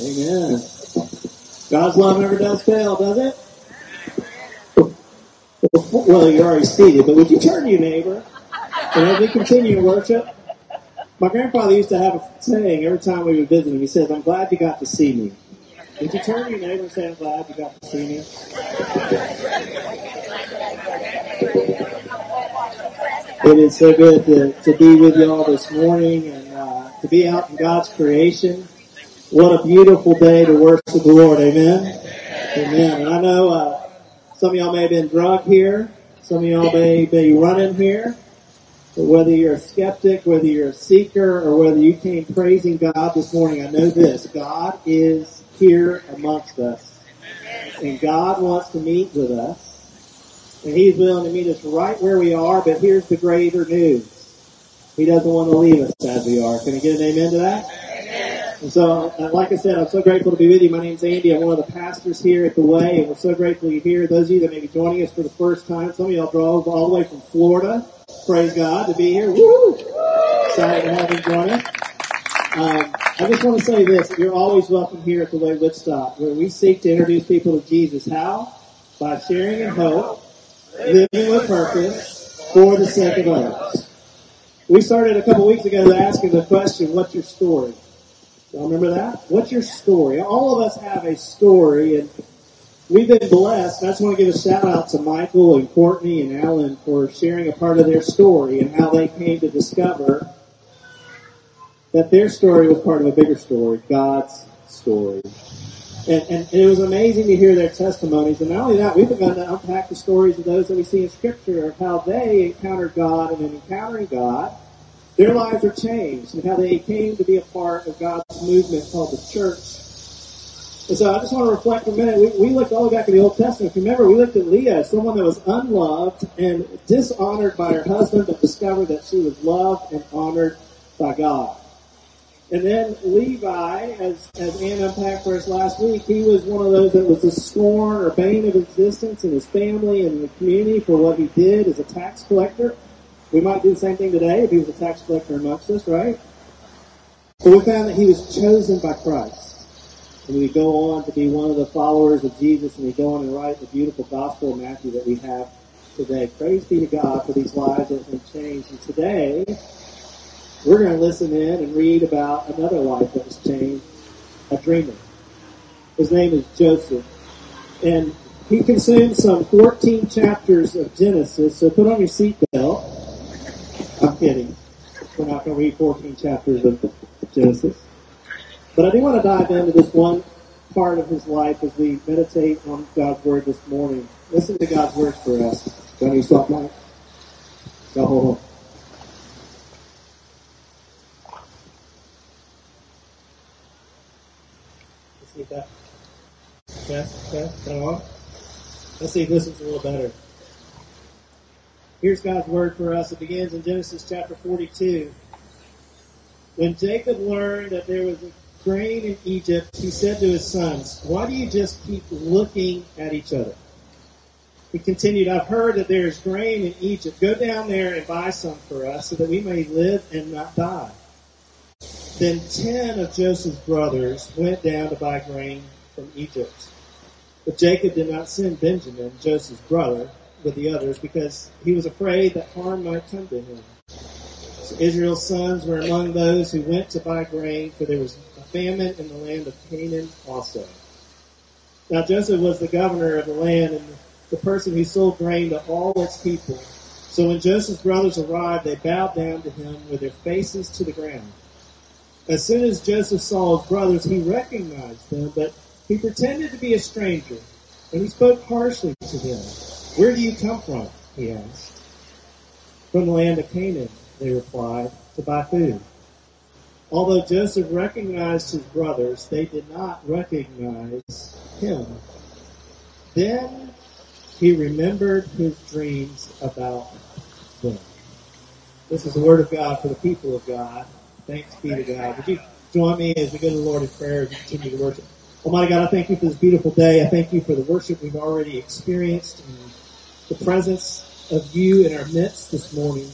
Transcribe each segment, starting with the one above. Amen. God's love never does fail, does it? Well, you're already seated, but would you turn to your neighbor? And as we continue worship, my grandfather used to have a saying every time we would visit him. He says, "I'm glad you got to see me." Would you turn to your neighbor and say, "I'm glad you got to see me"? It is so good to be with you all this morning and to be out in God's creation. What a beautiful day to worship the Lord. Amen? Amen. And I know some of y'all may have been drunk here. Some of y'all may be running here. But whether you're a skeptic, whether you're a seeker, or whether you came praising God this morning, I know this. God is here amongst us. And God wants to meet with us. And He's willing to meet us right where we are, but here's the greater news. He doesn't want to leave us as we are. Can I get an amen to that? Amen. And so, like I said, I'm so grateful to be with you. My name's Andy. I'm one of the pastors here at The Way, and we're so grateful you're here. Those of you that may be joining us for the first time, some of y'all drove all the way from Florida. Praise God to be here. Woo! Excited to have you join us. I just want to say this. You're always welcome here at The Way Woodstock, where we seek to introduce people to Jesus. How? By sharing in hope, living with purpose, for the sake of others. We started a couple weeks ago asking the question, what's your story? Y'all remember that? What's your story? All of us have a story, and we've been blessed. I just want to give a shout out to Michael and Courtney and Alan for sharing a part of their story and how they came to discover that their story was part of a bigger story, God's story. And it was amazing to hear their testimonies. And not only that, we've begun to unpack the stories of those that we see in Scripture of how they encountered God, and in encountering God, their lives are changed, and how they came to be a part of God's movement called the church. And so I just want to reflect for a minute. We looked all the way back at the Old Testament. If you remember, we looked at Leah, someone that was unloved and dishonored by her husband, but discovered that she was loved and honored by God. And then Levi, as Ann unpacked for us last week, he was one of those that was the scorn or bane of existence in his family and in the community for what he did as a tax collector. We might do the same thing today if he was a tax collector amongst us, right? But we found that he was chosen by Christ. And we go on to be one of the followers of Jesus, and we go on and write the beautiful gospel of Matthew that we have today. Praise be to God for these lives that have been changed. And today, we're going to listen in and read about another life that was changed, a dreamer. His name is Joseph. And he consumed some 14 chapters of Genesis, so put on your seatbelt. I'm kidding. We're not going to read 14 chapters of Genesis. But I do want to dive into this one part of his life as we meditate on God's Word this morning. Listen to God's Word for us. Do I need to stop, Mike? Go hold on. That. Okay. Let's see if this is a little better. Here's God's word for us. It begins in Genesis chapter 42. When Jacob learned that there was grain in Egypt, he said to his sons, "Why do you just keep looking at each other?" He continued, "I've heard that there is grain in Egypt. Go down there and buy some for us so that we may live and not die." Then 10 of Joseph's brothers went down to buy grain from Egypt. But Jacob did not send Benjamin, Joseph's brother, with the others, because he was afraid that harm might come to him. So Israel's sons were among those who went to buy grain, for there was a famine in the land of Canaan also. Now Joseph was the governor of the land and the person who sold grain to all its people. So when Joseph's brothers arrived, they bowed down to him with their faces to the ground. As soon as Joseph saw his brothers, he recognized them, but he pretended to be a stranger, and he spoke harshly to them. "Where do you come from?" he asked. "From the land of Canaan," they replied, "to buy food." Although Joseph recognized his brothers, they did not recognize him. Then he remembered his dreams about them. This is the word of God for the people of God. Thanks be to God. Would you join me as we go to the Lord in prayer and continue to worship? Almighty God, I thank you for this beautiful day. I thank you for the worship we've already experienced and the presence of you in our midst this morning.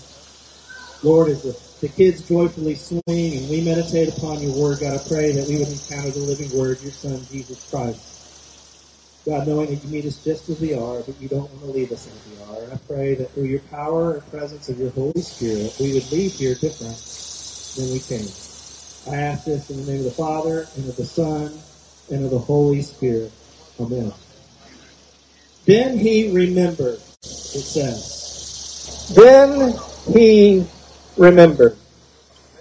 Lord, as the The kids joyfully swing, and we meditate upon your word. God, I pray that we would encounter the living word, your son, Jesus Christ. God, knowing that you meet us just as we are, but you don't want to leave us as we are. And I pray that through your power and presence of your Holy Spirit, we would leave here different than we came. I ask this in the name of the Father, and of the Son, and of the Holy Spirit. Amen. Then he remembered, it says. Then he remembered.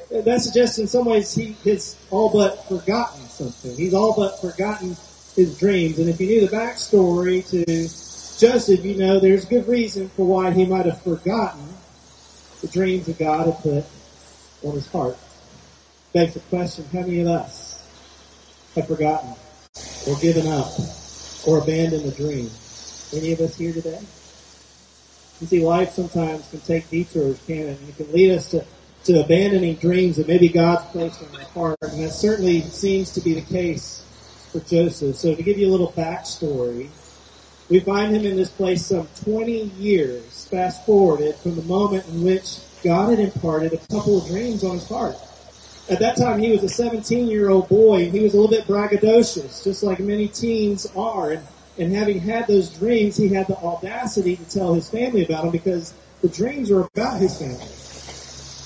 That suggests in some ways he has all but forgotten something. He's all but forgotten his dreams. And if you knew the backstory to Joseph, you know there's good reason for why he might have forgotten the dreams that God had put on his heart. Begs the question, how many of us have forgotten or given up or abandoned a dream? Any of us here today? You see, life sometimes can take detours, can it? And it can lead us to abandoning dreams that maybe God's placed in our heart. And that certainly seems to be the case for Joseph. So to give you a little backstory, we find him in this place some 20 years, fast-forwarded, from the moment in which God had imparted a couple of dreams on his heart. At that time, he was a 17-year-old boy, and he was a little bit braggadocious, just like many teens are. And having had those dreams, he had the audacity to tell his family about them because the dreams were about his family.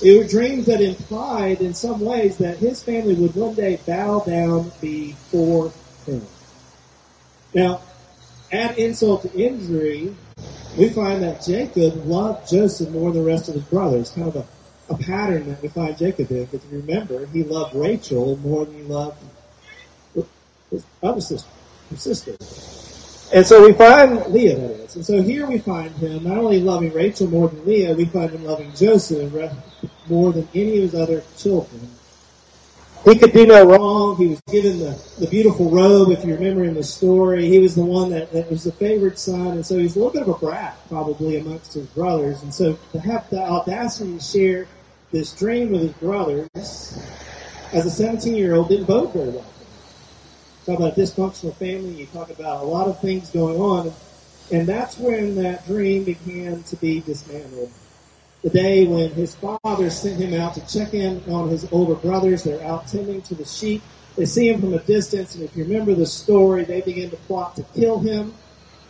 They were dreams that implied in some ways that his family would one day bow down before him. Now, add insult to injury, we find that Jacob loved Joseph more than the rest of his brothers. Kind of a pattern that we find Jacob in. But if you remember, he loved Rachel more than he loved his other sister, her sister. And so we find Leah, that is. And so here we find him not only loving Rachel more than Leah, we find him loving Joseph more than any of his other children. He could do no wrong. He was given the beautiful robe, if you remember in the story. He was the one that was the favored son. And so he's a little bit of a brat, probably, amongst his brothers. And so to have the audacity to share this dream with his brothers as a 17-year-old didn't bode very well. Talk about a dysfunctional family, you talk about a lot of things going on, and that's when that dream began to be dismantled. The day when his father sent him out to check in on his older brothers, they're out tending to the sheep. They see him from a distance, and if you remember the story, they begin to plot to kill him.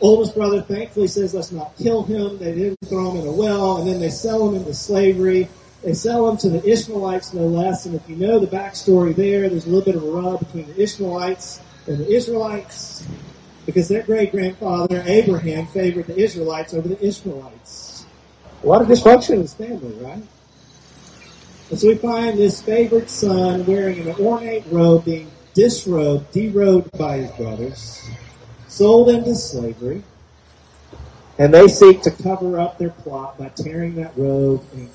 Oldest brother thankfully says, let's not kill him. They didn't throw him in a well, and then they sell him into slavery. They sell him to the Ishmaelites, no less. And if you know the backstory there's a little bit of a rub between the Ishmaelites and the Israelites, because their great-grandfather, Abraham, favored the Israelites over the Ishmaelites. A lot of dysfunction in his family, right? And so we find this favored son wearing an ornate robe, being disrobed, derobed by his brothers, sold into slavery. And they seek to cover up their plot by tearing that robe and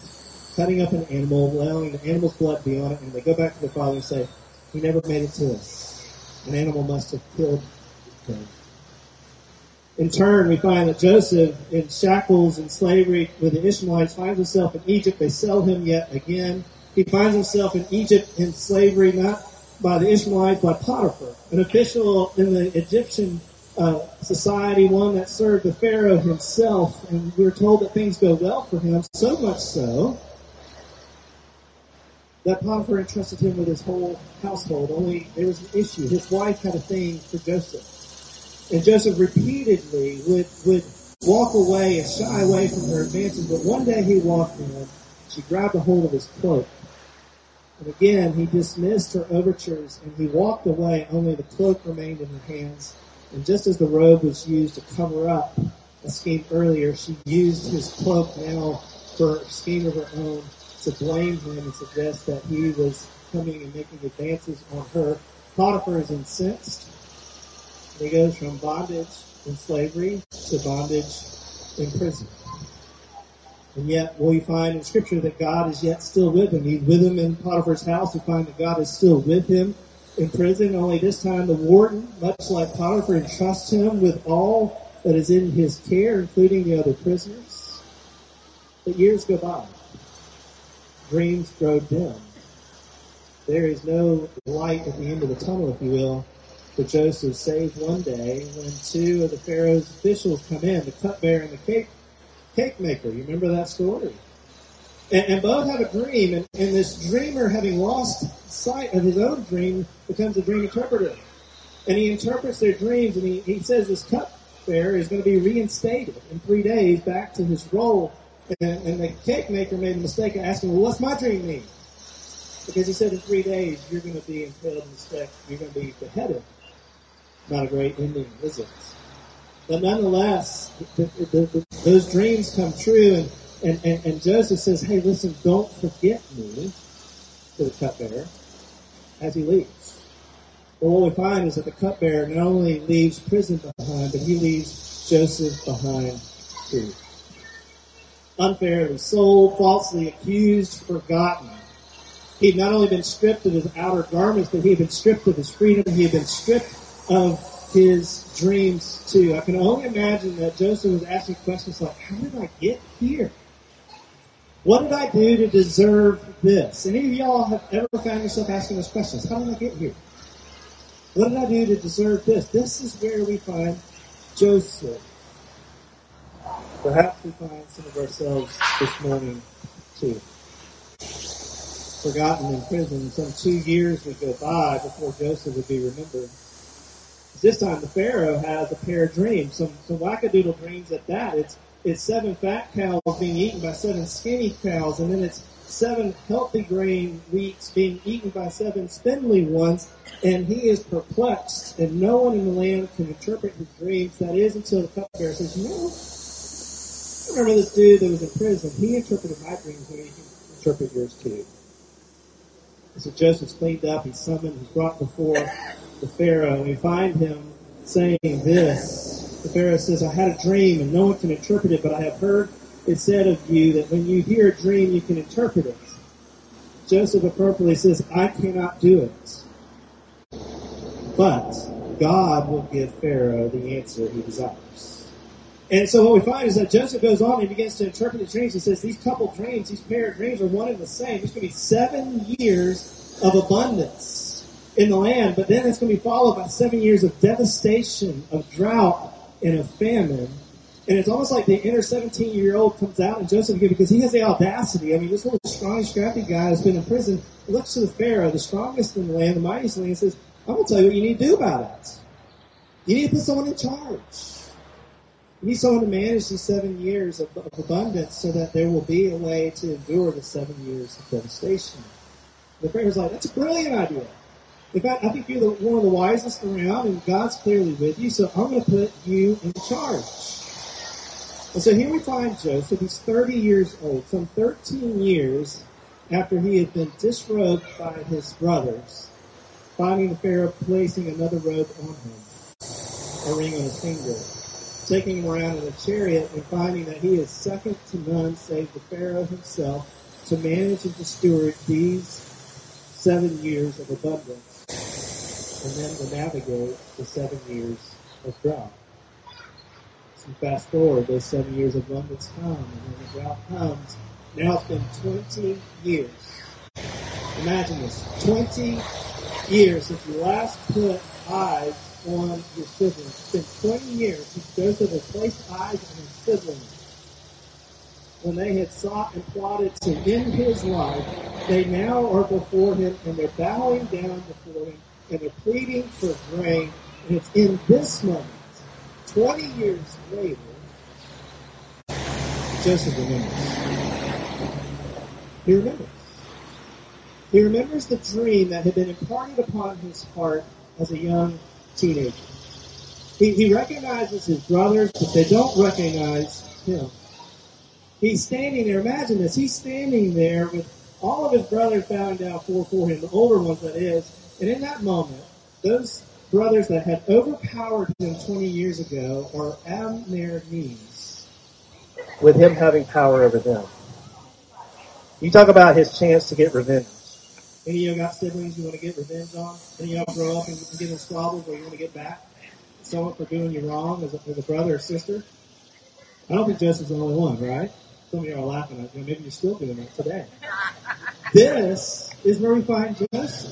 cutting up an animal, allowing the animal's blood to be on it, and they go back to the father and say, he never made it to us. An animal must have killed him. In turn, we find that Joseph, in shackles and slavery with the Ishmaelites, finds himself in Egypt. They sell him yet again. He finds himself in Egypt in slavery, not by the Ishmaelites, by Potiphar, an official in the Egyptian society, one that served the Pharaoh himself. And we're told that things go well for him, so much so that Potiphar entrusted him with his whole household, only there was an issue. His wife had a thing for Joseph. And Joseph repeatedly would walk away and shy away from her advances, but one day he walked in, she grabbed a hold of his cloak. And again, he dismissed her overtures, and he walked away, only the cloak remained in her hands. And just as the robe was used to cover up a scheme earlier, she used his cloak now for a scheme of her own, to blame him and suggest that he was coming and making advances on her. Potiphar is incensed. He goes from bondage and slavery to bondage in prison. And yet, we find in Scripture that God is yet still with him. He's with him in Potiphar's house. We find that God is still with him in prison. Only this time, the warden, much like Potiphar, entrusts him with all that is in his care, including the other prisoners. But years go by. Dreams grow dim. There is no light at the end of the tunnel, if you will, for Joseph, save one day when two of the Pharaoh's officials come in, the cupbearer and the cake maker. You remember that story? And Bud had a dream, and this dreamer, having lost sight of his own dream, becomes a dream interpreter. And he interprets their dreams, and he says this cupbearer is going to be reinstated in 3 days back to his role. And the cake maker made the mistake of asking, well, what's my dream mean? Because he said in 3 days, you're going to be impaled in the stake. You're going to be beheaded. Not a great ending, is it? But nonetheless, those dreams come true, and Joseph says, hey, listen, don't forget me, to the cupbearer, as he leaves. But what we find is that the cupbearer not only leaves prison behind, but he leaves Joseph behind too. Unfairly sold, falsely accused, forgotten. He'd not only been stripped of his outer garments, but he had been stripped of his freedom. He had been stripped of his dreams too. I can only imagine that Joseph was asking questions like, how did I get here? What did I do to deserve this? Any of y'all have ever found yourself asking those questions? How did I get here? What did I do to deserve this? This is where we find Joseph. Perhaps we find some of ourselves this morning too. Forgotten in prison, some 2 years would go by before Joseph would be remembered. This time the Pharaoh has a pair of dreams, some wackadoodle dreams at that. It's 7 fat cows being eaten by 7 skinny cows, and then it's 7 healthy grain wheats being eaten by 7 spindly ones, and he is perplexed, and no one in the land can interpret his dreams. That is until the cupbearer says, you know, I remember this dude that was in prison. He interpreted my dreams, and he can interpret yours too. So Joseph's cleaned up, he's summoned, he's brought before the Pharaoh, and we find him saying this. The Pharaoh says, I had a dream, and no one can interpret it, but I have heard it said of you that when you hear a dream, you can interpret it. Joseph appropriately says, I cannot do it. But God will give Pharaoh the answer he desires. And so what we find is that Joseph goes on and begins to interpret the dreams. He says these couple dreams, these pair of dreams are one and the same. There's going to be 7 years of abundance in the land, but then it's going to be followed by 7 years of devastation, of drought, and of famine. And it's almost like the inner 17-year-old comes out in Joseph again because he has the audacity. I mean, this little strong, scrappy guy who's been in prison looks to the Pharaoh, the strongest in the land, the mightiest in the land, and says, I'm going to tell you what you need to do about it. You need to put someone in charge. He's going to manage these 7 years of abundance so that there will be a way to endure the 7 years of devastation. The Pharaoh's like, that's a brilliant idea. In fact, I think you're one of the wisest around, and God's clearly with you, so I'm going to put you in charge. And so here we find Joseph. He's 30 years old, some 13 years after he had been disrobed by his brothers, finding the Pharaoh placing another robe on him, a ring on his finger, taking him around in a chariot and finding that he is second to none save the Pharaoh himself to manage and to steward these 7 years of abundance and then to navigate the 7 years of drought. So fast forward, those 7 years of abundance come, and then the drought comes. Now it's been 20 years. Imagine this, 20 years since you last put eyes on your siblings. It's been 20 years since Joseph had placed eyes on his siblings. When they had sought and plotted to end his life, they now are before him, and they're bowing down before him, and they're pleading for grain. And it's in this moment, 20 years later, Joseph remembers. He remembers. He remembers the dream that had been imparted upon his heart as a young teenager. He recognizes his brothers, but they don't recognize him. He's standing there. Imagine this. He's standing there with all of his brothers bowing down for him, the older ones that is. And in that moment, those brothers that had overpowered him 20 years ago are on their knees with him having power over them. You talk about his chance to get revenge. Any of y'all got siblings you want to get revenge on? Any of y'all grow up and get in squabbles where you want to get back at someone for doing you wrong as a brother or sister? I don't think Joseph's the only one, right? Some of y'all are laughing at me. Maybe you're still doing it today. This is where we find Joseph.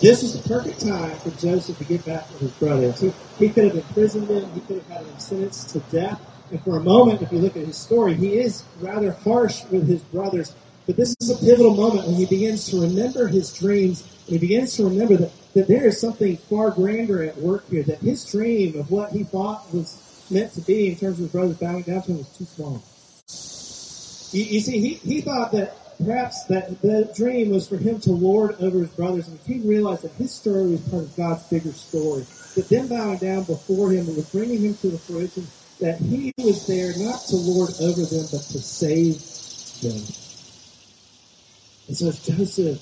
This is the perfect time for Joseph to get back with his brothers. He could have imprisoned them. He could have had them sentenced to death. And for a moment, if you look at his story, he is rather harsh with his brothers. But this is a pivotal moment when he begins to remember his dreams. And he begins to remember that there is something far grander at work here, that his dream of what he thought was meant to be in terms of his brothers bowing down to him was too small. You see, he thought that perhaps that the dream was for him to lord over his brothers, and he realized that his story was part of God's bigger story, that them bowing down before him was bringing him to the fruition that he was there not to lord over them, but to save them. And so as Joseph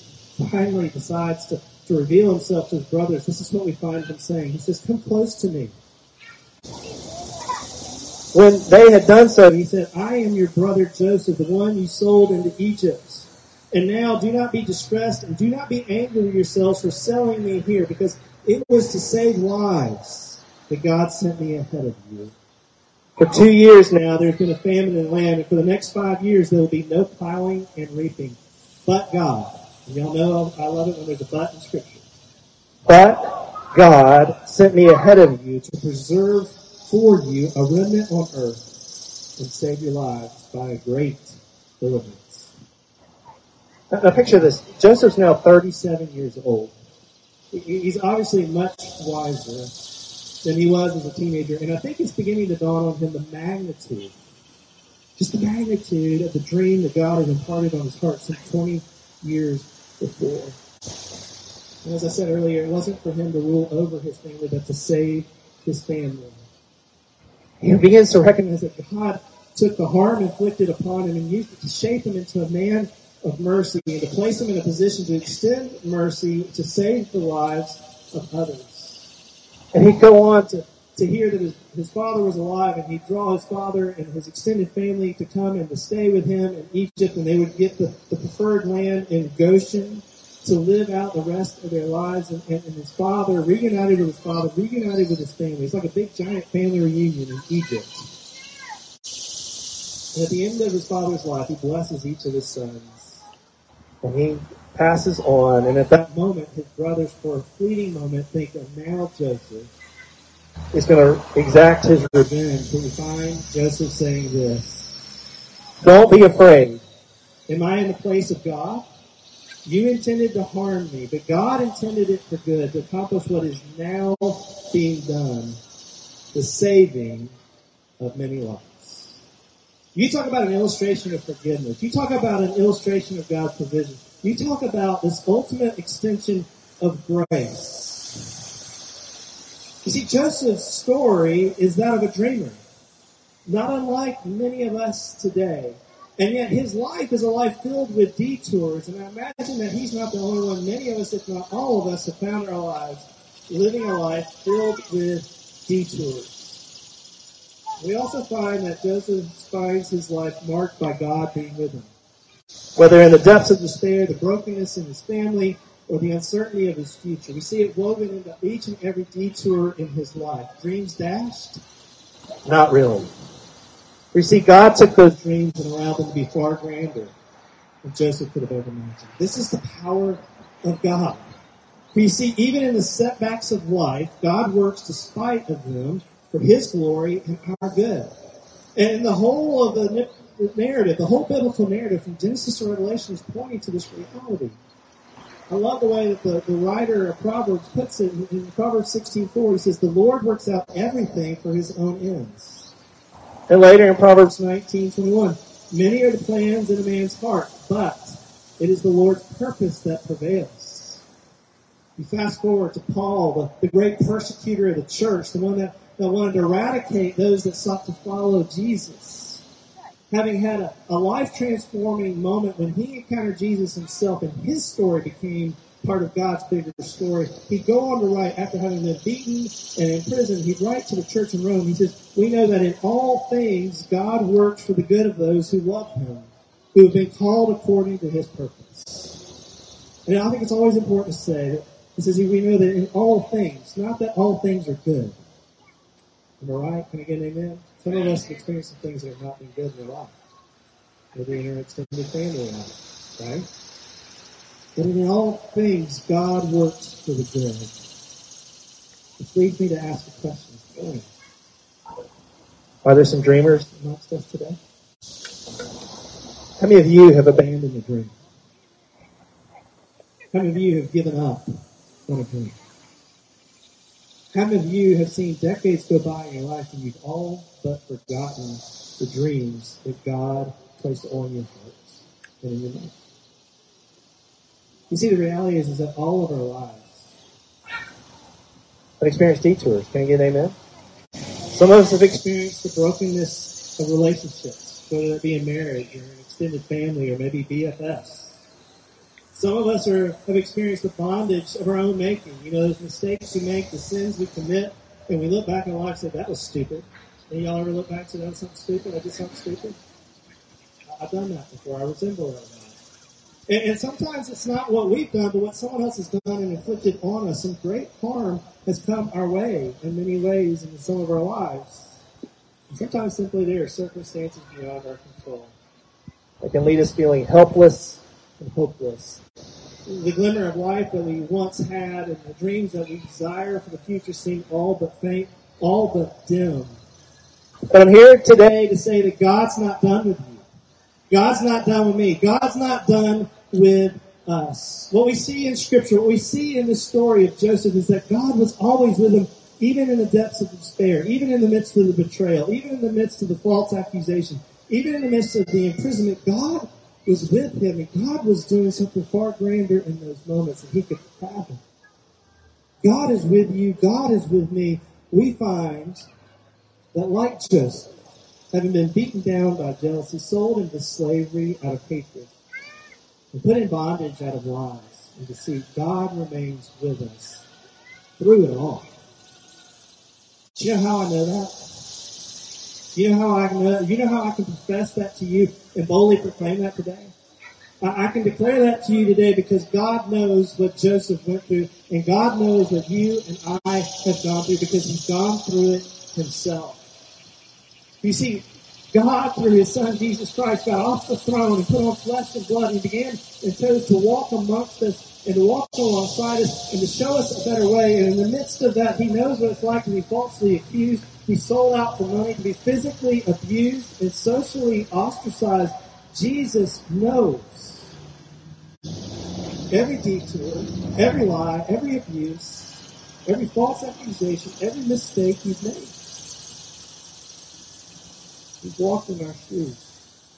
finally decides to reveal himself to his brothers, this is what we find him saying. He says, "Come close to me." When they had done so, he said, "I am your brother Joseph, the one you sold into Egypt. And now do not be distressed and do not be angry with yourselves for selling me here, because it was to save lives that God sent me ahead of you. For 2 years now there's been a famine in the land, and for the next 5 years there will be no plowing and reaping. But God," and y'all know I love it when there's a but in Scripture, "but God sent me ahead of you to preserve for you a remnant on earth and save your lives by a great deliverance." Now picture this. Joseph's now 37 years old. He's obviously much wiser than he was as a teenager, and I think it's beginning to dawn on him the magnitude of the dream that God had imparted on his heart some 20 years before. And as I said earlier, it wasn't for him to rule over his family, but to save his family. He begins to recognize that God took the harm inflicted upon him and used it to shape him into a man of mercy and to place him in a position to extend mercy to save the lives of others. And he'd go on to hear that his father was alive, and he'd draw his father and his extended family to come and to stay with him in Egypt, and they would get the preferred land in Goshen to live out the rest of their lives, and his father, reunited with his father, reunited with his family. It's like a big, giant family reunion in Egypt. And at the end of his father's life, he blesses each of his sons, and he passes on, and at that moment, his brothers, for a fleeting moment, think that now Joseph is going to exact his revenge. And we find Joseph saying this, "Don't be afraid. Am I in the place of God? You intended to harm me, but God intended it for good, to accomplish what is now being done, the saving of many lives." You talk about an illustration of forgiveness. You talk about an illustration of God's provision. You talk about this ultimate extension of grace. You see, Joseph's story is that of a dreamer, not unlike many of us today. And yet his life is a life filled with detours, and I imagine that he's not the only one. Many of us, if not all of us, have found our lives living a life filled with detours. We also find that Joseph finds his life marked by God being with him. Whether in the depths of despair, the brokenness in his family, or the uncertainty of his future, we see it woven into each and every detour in his life. Dreams dashed? Not really. We see God took those dreams and allowed them to be far grander than Joseph could have ever imagined. This is the power of God. We see even in the setbacks of life, God works despite of them for His glory and our good. And in the whole of the narrative, the whole biblical narrative from Genesis to Revelation is pointing to this reality. I love the way that the writer of Proverbs puts it in Proverbs 16:4. He says, "The Lord works out everything for His own ends." And later in Proverbs 19:21, "Many are the plans in a man's heart, but it is the Lord's purpose that prevails." You fast forward to Paul, the great persecutor of the church, the one that wanted to eradicate those that sought to follow Jesus. Having had a life-transforming moment when he encountered Jesus himself and his story became part of God's bigger story. He'd go on to write, after having been beaten and in prison, he'd write to the church in Rome. He says, "We know that in all things God works for the good of those who love Him, who have been called according to His purpose." And I think it's always important to say that he says, "We know that in all things," not that all things are good. Am I right? And again, amen. Some of us have experienced some things that have not been good in our life, whether in our extended family life, right? But in all things, God works for the good. Which leads me to ask a question. Are there some dreamers amongst us today? How many of you have abandoned a dream? How many of you have given up on a dream? How many of you have seen decades go by in your life and you've all but forgotten the dreams that God placed on your hearts and in your mind? You see, the reality is that all of our lives have experienced detours. Can I get an amen? Some of us have experienced the brokenness of relationships, whether it be in marriage or an extended family or maybe BFFs. Some of us have experienced the bondage of our own making. You know, those mistakes we make, the sins we commit, and we look back in life and say, that was stupid. And y'all ever look back and say, that was something stupid? I did something stupid? I've done that before. I resemble that. And sometimes it's not what we've done, but what someone else has done and inflicted on us. Some great harm has come our way in many ways in some of our lives. And sometimes simply there are circumstances beyond our control that can lead us feeling helpless and hopeless. The glimmer of life that we once had and the dreams that we desire for the future seem all but faint, all but dim. But I'm here today to say that God's not done with you. God's not done with me. God's not done with us. What we see in Scripture, what we see in the story of Joseph is that God was always with him, even in the depths of despair, even in the midst of the betrayal, even in the midst of the false accusation, even in the midst of the imprisonment. God was with him, and God was doing something far grander in those moments than he could fathom. God is with you. God is with me. We find that, like Joseph, having been beaten down by jealousy, sold into slavery out of hatred, and put in bondage out of lies and deceit, God remains with us through it all. Do you know how I know that? Do you know how I can know? You know how I can profess that to you and boldly proclaim that today? I can declare that to you today because God knows what Joseph went through, and God knows what you and I have gone through because he's gone through it himself. You see, God, through his son, Jesus Christ, got off the throne and put on flesh and blood and began and chose to walk amongst us and to walk alongside us and to show us a better way. And in the midst of that, he knows what it's like to be falsely accused, to be sold out for money, to be physically abused and socially ostracized. Jesus knows every detour, every lie, every abuse, every false accusation, every mistake you've made. He walked in our shoes.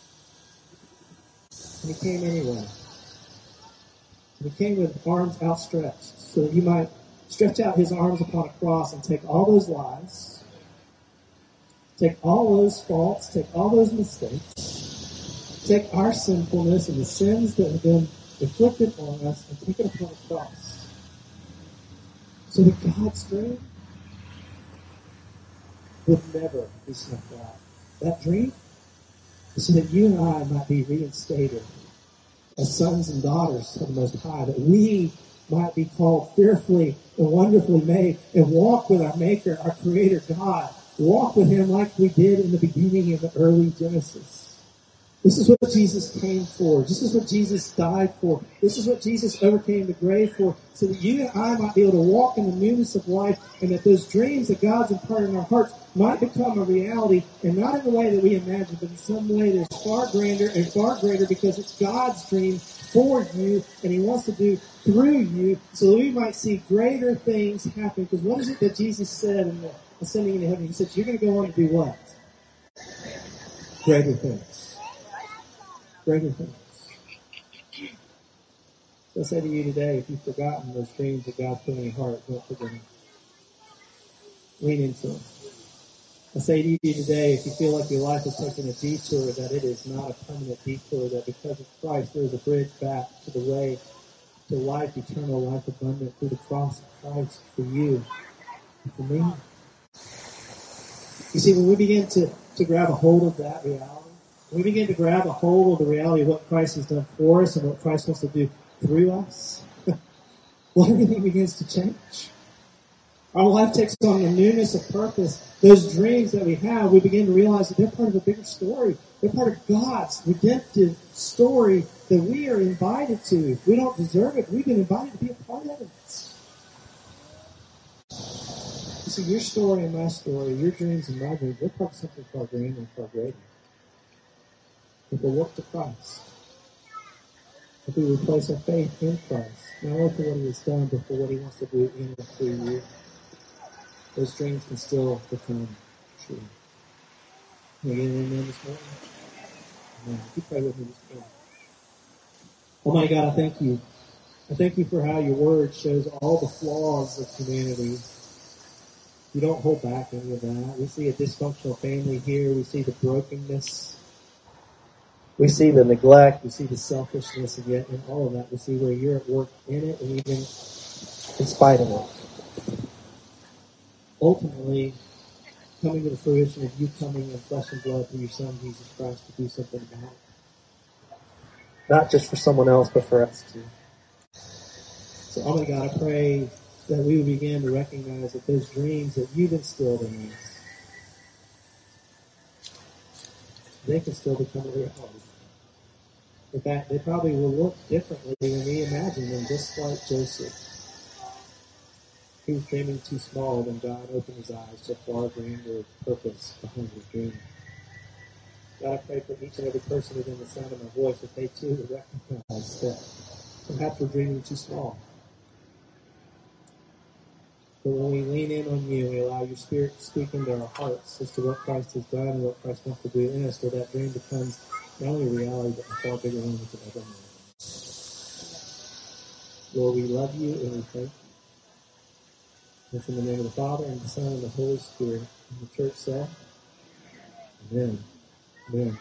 And he came anyway. And he came with arms outstretched so that he might stretch out his arms upon a cross and take all those lies, take all those faults, take all those mistakes, take our sinfulness and the sins that have been inflicted on us and take it upon a cross so that God's dream would never be snuffed out. That dream is so that you and I might be reinstated as sons and daughters of the Most High, that we might be called fearfully and wonderfully made and walk with our Maker, our Creator God. Walk with him like we did in the beginning of the early Genesis. This is what Jesus came for. This is what Jesus died for. This is what Jesus overcame the grave for, so that you and I might be able to walk in the newness of life and that those dreams that God's imparted in our hearts might become a reality, and not in the way that we imagine, but in some way that's far grander and far greater because it's God's dream for you, and he wants to do through you so that we might see greater things happen. Because what is it that Jesus said in the ascending into heaven? He said, you're going to go on and do what? Greater things. Greater things. So I say to you today, if you've forgotten those dreams that God put in your heart, don't forget them. Lean into them. I say to you today, if you feel like your life is taking a detour, that it is not a permanent detour, that because of Christ there is a bridge back to the way to life, eternal life abundant through the cross of Christ for you and for me. You see, when we begin to grab a hold of that reality, when we begin to grab a hold of the reality of what Christ has done for us and what Christ wants to do through us, well, everything begins to change. Our life takes on the newness of purpose. Those dreams that we have, we begin to realize that they're part of a bigger story. They're part of God's redemptive story that we are invited to. We don't deserve it. We've been invited to be a part of it. So your story and my story, your dreams and my dreams, look like something far green and far greater. If we look to Christ, if we replace our faith in Christ, not only for what He has done, but for what He wants to do in and through you, those dreams can still become true. Amen. Amen. This morning. Amen. You pray with me this morning. Almighty God, I thank you. I thank you for how your word shows all the flaws of humanity. You don't hold back any of that. We see a dysfunctional family here. We see the brokenness. We see the neglect. We see the selfishness. And yet in all of that, we see where you're at work in it and even in spite of it. Ultimately, coming to the fruition of you coming in flesh and blood through your Son, Jesus Christ, to do something about it. Not just for someone else, but for us too. So, oh my God, I pray that we would begin to recognize that those dreams that you've instilled in us, they can still become a reality. In fact, they probably will look differently than we imagine them, just like Joseph. He was dreaming too small when God opened his eyes to a far grander purpose behind his dream. God, I pray for each and every person within the sound of my voice that they too would recognize that perhaps we're dreaming too small. But when we lean in on you, we allow your Spirit to speak into our hearts as to what Christ has done and what Christ wants to do in us, where that dream becomes not only reality, but a far bigger one we could ever know. Lord, we love you and we thank you. It's in the name of the Father, and the Son, and the Holy Spirit. And the church said, Amen. Amen.